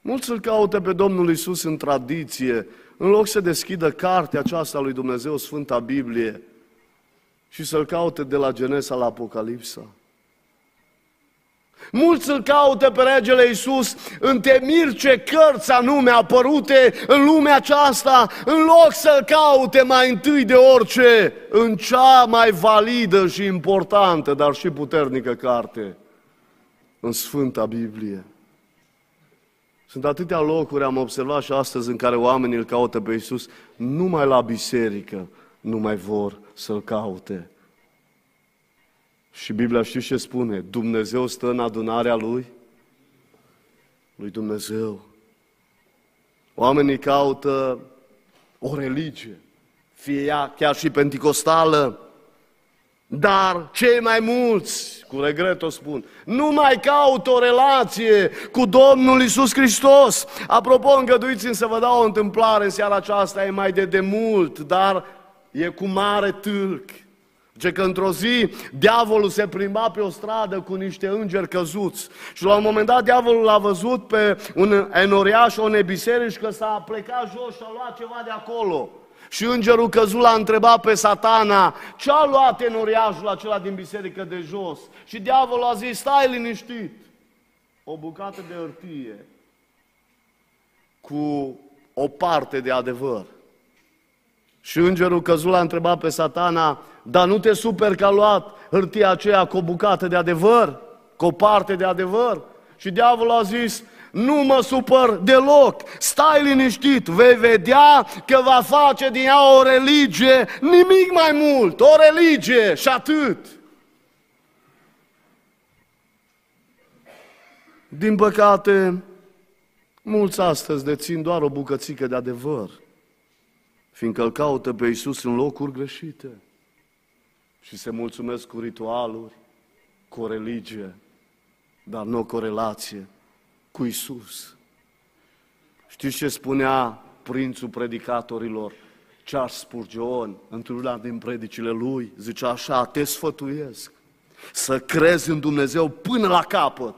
Mulți Îl caută pe Domnul Iisus în tradiție, în loc să deschidă cartea aceasta lui Dumnezeu, Sfânta Biblie, și să-L caute de la Genesa la Apocalipsa. Mulți Îl caută pe regele Iisus în temiri ce cărți anume apărute în lumea aceasta, în loc să-L caute mai întâi de orice în cea mai validă și importantă, dar și puternică carte, în Sfânta Biblie. Sunt atâtea locuri, am observat și astăzi, în care oamenii Îl caută pe Iisus, numai la biserică nu mai vor să-L caute. Și Biblia știți ce spune? Dumnezeu stă în adunarea Lui? Lui Dumnezeu. Oamenii caută o religie, fie ea chiar și penticostală, dar cei mai mulți, cu regret o spun, nu mai caută o relație cu Domnul Iisus Hristos. Apropo, îngăduiți-mi să vă dau o întâmplare în seara aceasta, e mai de demult, dar e cu mare tâlc. Zice că într-o zi diavolul se plimba pe o stradă cu niște îngeri căzuți și la un moment dat diavolul l-a văzut pe un enoriaș, o nebiserici, că s-a plecat jos și a luat ceva de acolo. Și îngerul căzut l-a întrebat pe Satana, ce a luat enoriașul acela din biserică de jos? Și diavolul a zis, stai liniștit, o bucată de hârtie cu o parte de adevăr. Și îngerul căzut l-a întrebat pe Satana, dar nu te super că a luat hârtia aceea cu o bucată de adevăr, cu o parte de adevăr? Și diavolul a zis, nu mă supăr deloc, stai liniștit, vei vedea că va face din ea o religie, nimic mai mult, o religie și atât. Din păcate, mulți astăzi dețin doar o bucățică de adevăr, fiindcă Îl caută pe Iisus în locuri greșite și se mulțumesc cu ritualuri, cu o religie, dar nu cu o relație cu Iisus. Știți ce spunea prințul predicatorilor, Charles Spurgeon, într-una din predicile lui? Zicea așa: te sfătuiesc să crezi în Dumnezeu până la capăt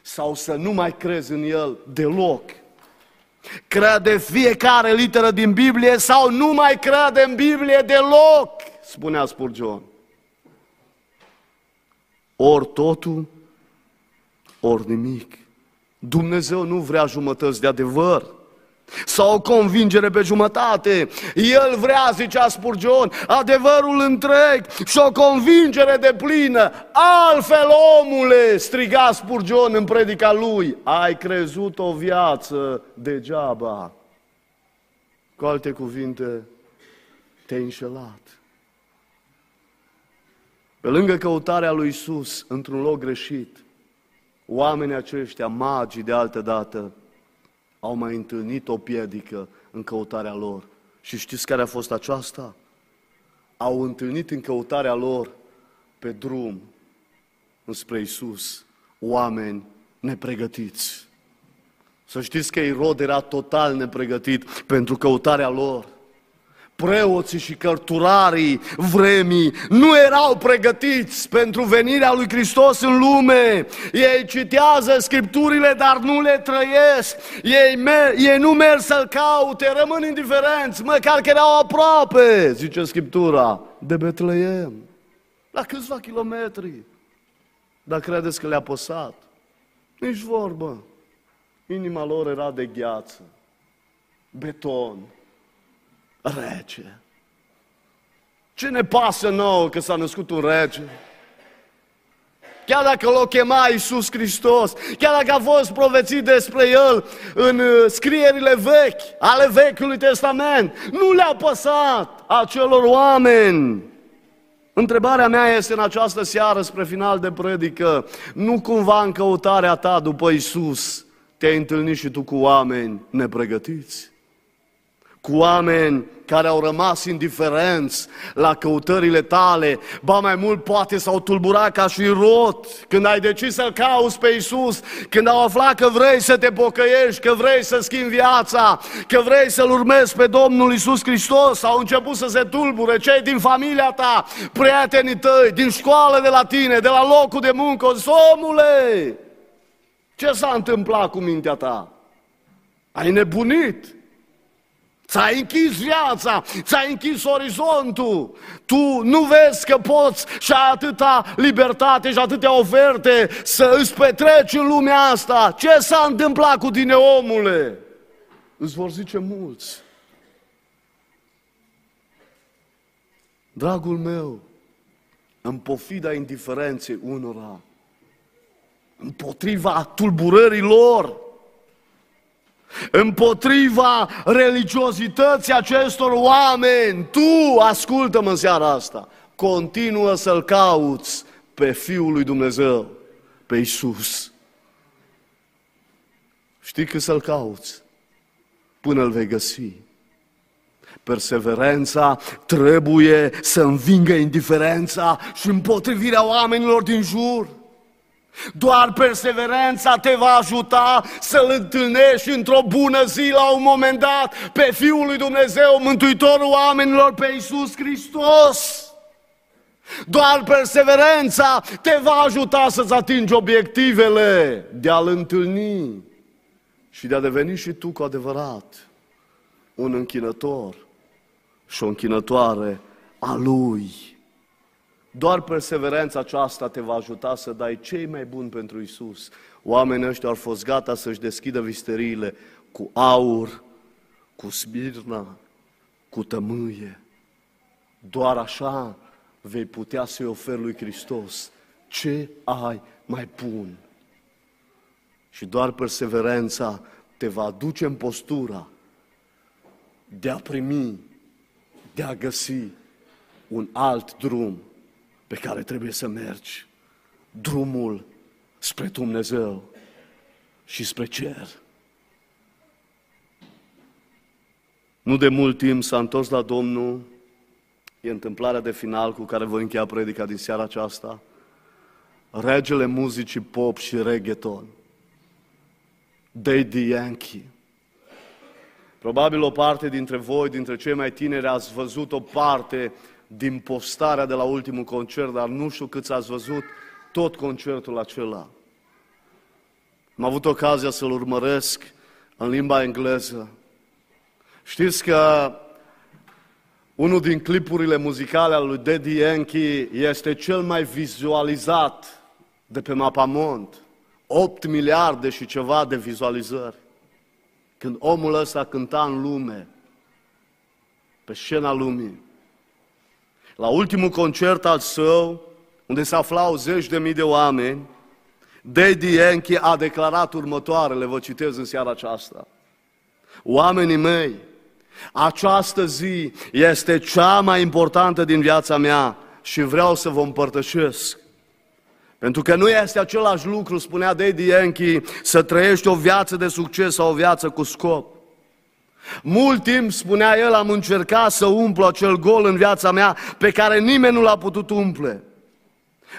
sau să nu mai crezi în El deloc. Crede fiecare literă din Biblie sau nu mai crede în Biblie deloc, spunea Spurgeon. Ori totul, ori nimic. Dumnezeu nu vrea jumătăți de adevăr sau o convingere pe jumătate. El vrea, zicea Spurgeon, adevărul întreg și o convingere deplină. Altfel, omule, striga Spurgeon în predica lui, ai crezut o viață degeaba. Cu alte cuvinte, te-ai înșelat. Pe lângă căutarea lui Iisus într-un loc greșit, oamenii aceștia, magii de altă dată, au mai întâlnit o piedică în căutarea lor. Și știți care a fost aceasta? Au întâlnit în căutarea lor, pe drum înspre Iisus, oameni nepregătiți. Să știți că Irod era total nepregătit pentru căutarea lor. Preoții și cărturarii vremii nu erau pregătiți pentru venirea lui Hristos în lume. Ei citează Scripturile, dar nu le trăiesc. Ei, mer- ei nu merg să-L caute, rămân indiferenți, măcar că erau aproape, zice Scriptura, de Betlehem, la câțiva kilometri. Dar credeți că le-a păsat? Nici vorbă. Inima lor era de gheață, beton, rece. Ce ne pasă nouă că s-a născut un rege? Chiar dacă l-o chema Iisus Hristos, chiar dacă a fost profețit despre El în scrierile vechi, ale Vechiului Testament, nu le-a păsat acelor oameni. Întrebarea mea este în această seară, spre final de predică, nu cumva în căutarea ta după Iisus te-ai întâlnit și tu cu oameni nepregătiți? Cu oameni care au rămas indiferenți la căutările tale, ba mai mult poate s-au tulburat ca și Irod, când ai decis să-L cauți pe Iisus, când au aflat că vrei să te pocăiești, că vrei să schimbi viața, că vrei să-L urmezi pe Domnul Iisus Hristos, au început să se tulbure cei din familia ta, prietenii tăi, din școală de la tine, de la locul de muncă. Omule, ce s-a întâmplat cu mintea ta? Ai nebunit? Ți-ai închis viața, ți-ai închis orizontul. Tu nu vezi că poți și ai atâta libertate și atâtea oferte să îți petreci în lumea asta. Ce s-a întâmplat cu tine, omule? Îți vor zice mulți. Dragul meu, în pofida indiferenței unora, împotriva tulburării lor, împotriva religiozității acestor oameni, tu, ascultă-mă în seara asta, continuă să-L cauți pe Fiul lui Dumnezeu, pe Iisus. Știi că să-L cauți până îl vei găsi. Perseverența trebuie să învingă indiferența și împotrivirea oamenilor din jur. Doar perseverența te va ajuta să-L întâlnești într-o bună zi, la un moment dat, pe Fiul lui Dumnezeu, Mântuitorul oamenilor, pe Iisus Hristos. Doar perseverența te va ajuta să-ți atingi obiectivele de a-L întâlni și de a deveni și tu cu adevărat un închinător și o închinătoare a Lui. Doar perseverența aceasta te va ajuta să dai cei mai buni pentru Iisus. Oamenii ăștia au fost gata să-și deschidă visteriile cu aur, cu smirna, cu tămâie. Doar așa vei putea să-i oferi lui Hristos ce ai mai bun. Și doar perseverența te va duce în postura de a primi, de a găsi un alt drum pe care trebuie să mergi, drumul spre Dumnezeu și spre cer. Nu de mult timp s-a întors la Domnul, e întâmplarea de final cu care voi încheia predica din seara aceasta, regele muzicii pop și reggaeton, Daddy Yankee, Probabil o parte dintre voi, dintre cei mai tineri, ați văzut o parte din postarea de la ultimul concert, dar nu știu câți ați văzut tot concertul acela. Am avut ocazia să-l urmăresc în limba engleză. Știți că unul din clipurile muzicale al lui Daddy Yankee este cel mai vizualizat de pe mapamont. opt miliarde și ceva de vizualizări. Când omul ăsta cânta în lume, pe scena lumii. La ultimul concert al său, unde se aflau zeci de mii de oameni, Daddy Yankee a declarat următoarele, vă citez în seara aceasta. Oamenii mei, această zi este cea mai importantă din viața mea și vreau să vă împărtășesc. Pentru că nu este același lucru, spunea Daddy Yankee, să trăiești o viață de succes sau o viață cu scop. Mult timp, spunea el, am încercat să umplu acel gol în viața mea pe care nimeni nu l-a putut umple.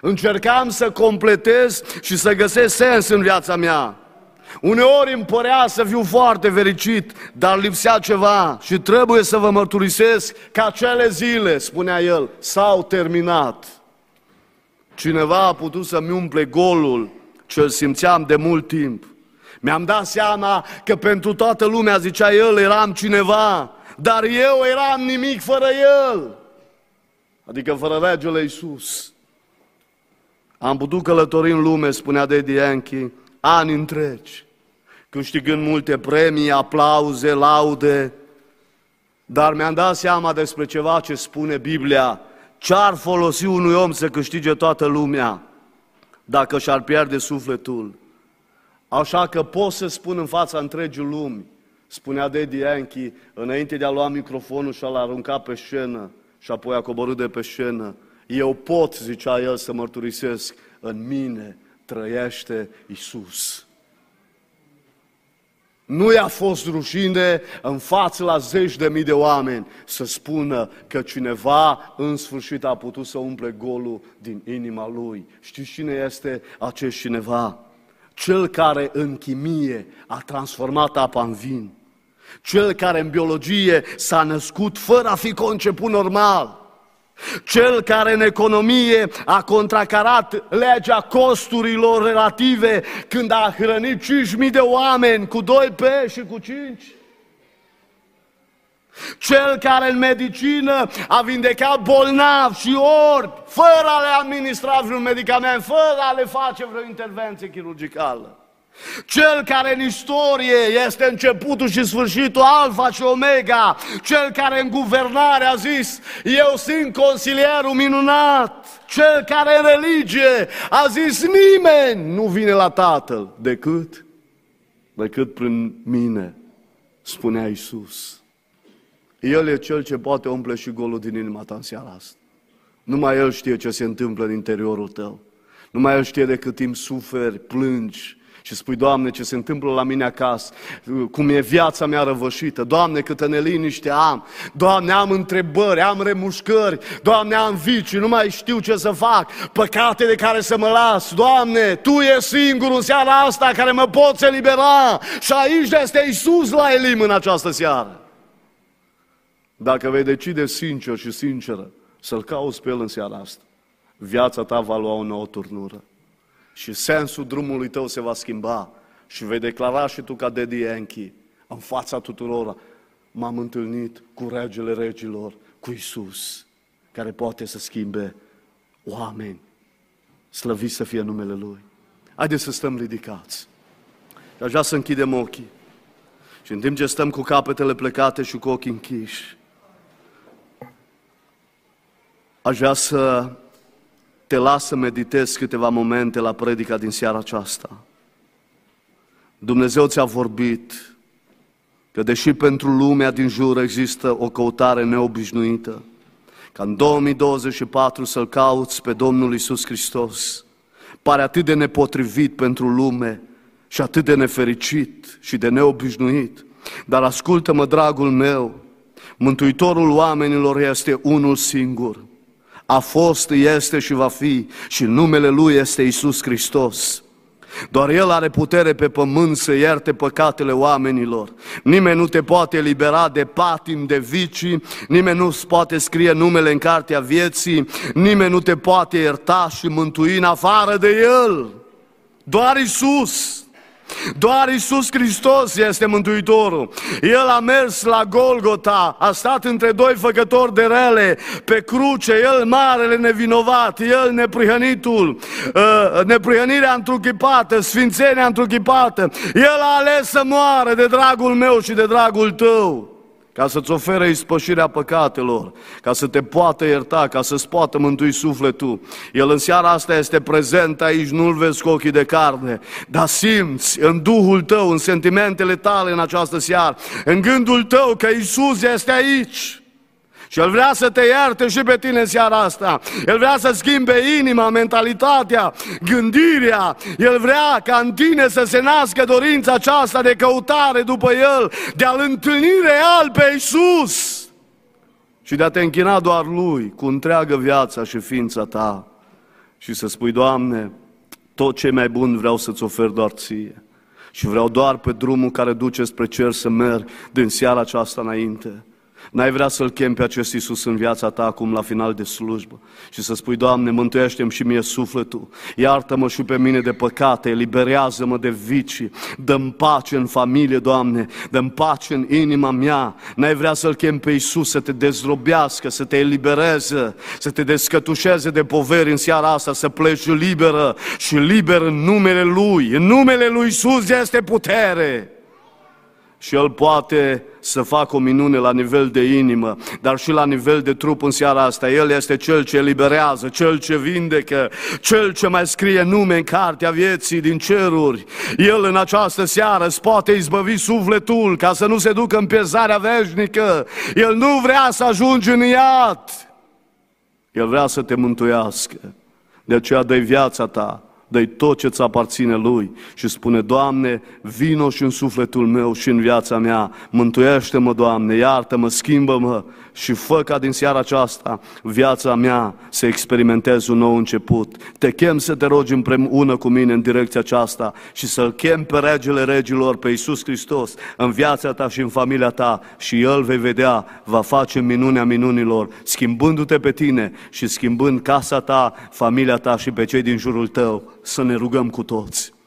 Încercam să completez și să găsesc sens în viața mea. Uneori îmi părea să fiu foarte fericit, dar lipsea ceva și trebuie să vă mărturisesc că acele zile, spunea el, s-au terminat. Cineva a putut să-mi umple golul ce-l simțeam de mult timp. Mi-am dat seama că pentru toată lumea, zicea el, eram cineva, dar eu eram nimic fără el. Adică fără regele Iisus. Am putut călători în lume, spunea Daddy Yankee, ani întregi, câștigând multe premii, aplauze, laude, dar mi-am dat seama despre ceva ce spune Biblia. Ce-ar folosi unui om să câștige toată lumea dacă și-ar pierde sufletul? Așa că pot să spun în fața întregii lumi, spunea Daddy Yankee, înainte de a lua microfonul și a-l arunca pe scenă și apoi a coborât de pe scenă, eu pot, zicea el, să mărturisesc, în mine trăiește Iisus. Nu i-a fost rușine în față la zeci de mii de oameni să spună că cineva în sfârșit a putut să umple golul din inima lui. Știți cine este acest cineva? Cel care în chimie a transformat apa în vin. Cel care în biologie s-a născut fără a fi conceput normal. Cel care în economie a contracarat legea costurilor relative când a hrănit cinci mii de oameni cu doi pești și cu cinci. Cel care în medicină a vindecat bolnavi și orbi fără a le administra vreun medicament, fără a le face vreo intervenție chirurgicală. Cel care în istorie este începutul și sfârșitul, alfa și omega. Cel care în guvernare a zis, eu sunt consilierul minunat. Cel care în religie a zis, nimeni nu vine la Tatăl decât, decât prin mine, spunea Iisus. El e cel ce poate umple și golul din inima ta în seara asta. Numai El știe ce se întâmplă în interiorul tău. Numai El știe de cât timp suferi, plângi, și spui, Doamne, ce se întâmplă la mine acasă, cum e viața mea răvășită, Doamne, câtă neliniște am, Doamne, am întrebări, am remușcări, Doamne, am vicii, nu mai știu ce să fac, păcate de care să mă las, Doamne, Tu ești singurul în seara asta care mă poți elibera și aici este Iisus la Elim în această seară. Dacă vei decide sincer și sinceră să-L cauți pe El în seara asta, viața ta va lua o nouă turnură. Și sensul drumului tău se va schimba și vei declara și tu ca Daddy Yankee în fața tuturora. M-am întâlnit cu regele regilor, cu Iisus, care poate să schimbe oameni. Slăvit să fie numele Lui. Haideți să stăm ridicați. Și așa să închidem ochii. Și în timp ce stăm cu capetele plecate și cu ochii închiși, aș vrea să te las să meditezi câteva momente la predica din seara aceasta. Dumnezeu ți-a vorbit că deși pentru lumea din jur există o căutare neobișnuită, ca în două mii douăzeci și patru să-L cauți pe Domnul Iisus Hristos, pare atât de nepotrivit pentru lume și atât de nefericit și de neobișnuit. Dar ascultă-mă, dragul meu, Mântuitorul oamenilor este unul singur. A fost, este și va fi și numele Lui este Iisus Hristos. Doar El are putere pe pământ să ierte păcatele oamenilor. Nimeni nu te poate elibera de patim, de vicii, nimeni nu îți poate scrie numele în cartea vieții, nimeni nu te poate ierta și mântui în afară de El. Doar Iisus! Doar Iisus Hristos este Mântuitorul. El a mers la Golgota, a stat între doi făcători de rele, pe cruce, El marele nevinovat, El neprihănitul, neprihănirea întruchipată, sfințenia întruchipată. El a ales să moară de dragul meu și de dragul tău, ca să-ți ofere ispășirea păcatelor, ca să te poată ierta, ca să-ți poată mântui sufletul. El în seara asta este prezent aici, nu-L vezi cu ochii de carne, dar simți în Duhul tău, în sentimentele tale în această seară, în gândul tău că Iisus este aici. Și El vrea să te ierte și pe tine în seara asta. El vrea să schimbe inima, mentalitatea, gândirea. El vrea ca în tine să se nască dorința aceasta de căutare după El, de a-L întâlni real pe Iisus și de a te închina doar Lui cu întreagă viața și ființa ta și să spui: Doamne, tot ce mai bun vreau să-ți ofer doar Ție și vreau doar pe drumul care duce spre cer să merg din seara aceasta înainte. N-ai vrea să-L chemi pe acest Iisus în viața ta acum la final de slujbă și să spui: Doamne, mântuiește-mi și mie sufletul, iartă-mă și pe mine de păcate, eliberează-mă de vicii, dă-mi pace în familie, Doamne, dă-mi pace în inima mea. N-ai vrea să-L chemi pe Iisus să te dezrobească, să te elibereze, să te descătușeze de poveri în seara asta, să pleci liberă și liber în numele Lui. În numele Lui Iisus este putere. Și El poate să facă o minune la nivel de inimă, dar și la nivel de trup în seara asta. El este Cel ce eliberează, Cel ce vindecă, Cel ce mai scrie nume în cartea vieții din ceruri. El în această seară îți poate izbăvi sufletul ca să nu se ducă în pierzarea veșnică. El nu vrea să ajungi în iad. El vrea să te mântuiască. De aceea dă-i viața ta, dă-i tot ce îți aparține Lui și spune: Doamne, vino și în sufletul meu și în viața mea, mântuiește-mă, Doamne, iartă-mă, schimbă-mă și fă ca din seara aceasta viața mea să experimenteze un nou început. Te chem să te rogi împreună cu mine în direcția aceasta și să-L chem pe Regele Regilor, pe Iisus Hristos, în viața ta și în familia ta și El, vei vedea, va face minunea minunilor, schimbându-te pe tine și schimbând casa ta, familia ta și pe cei din jurul tău. Să ne rugăm cu toți.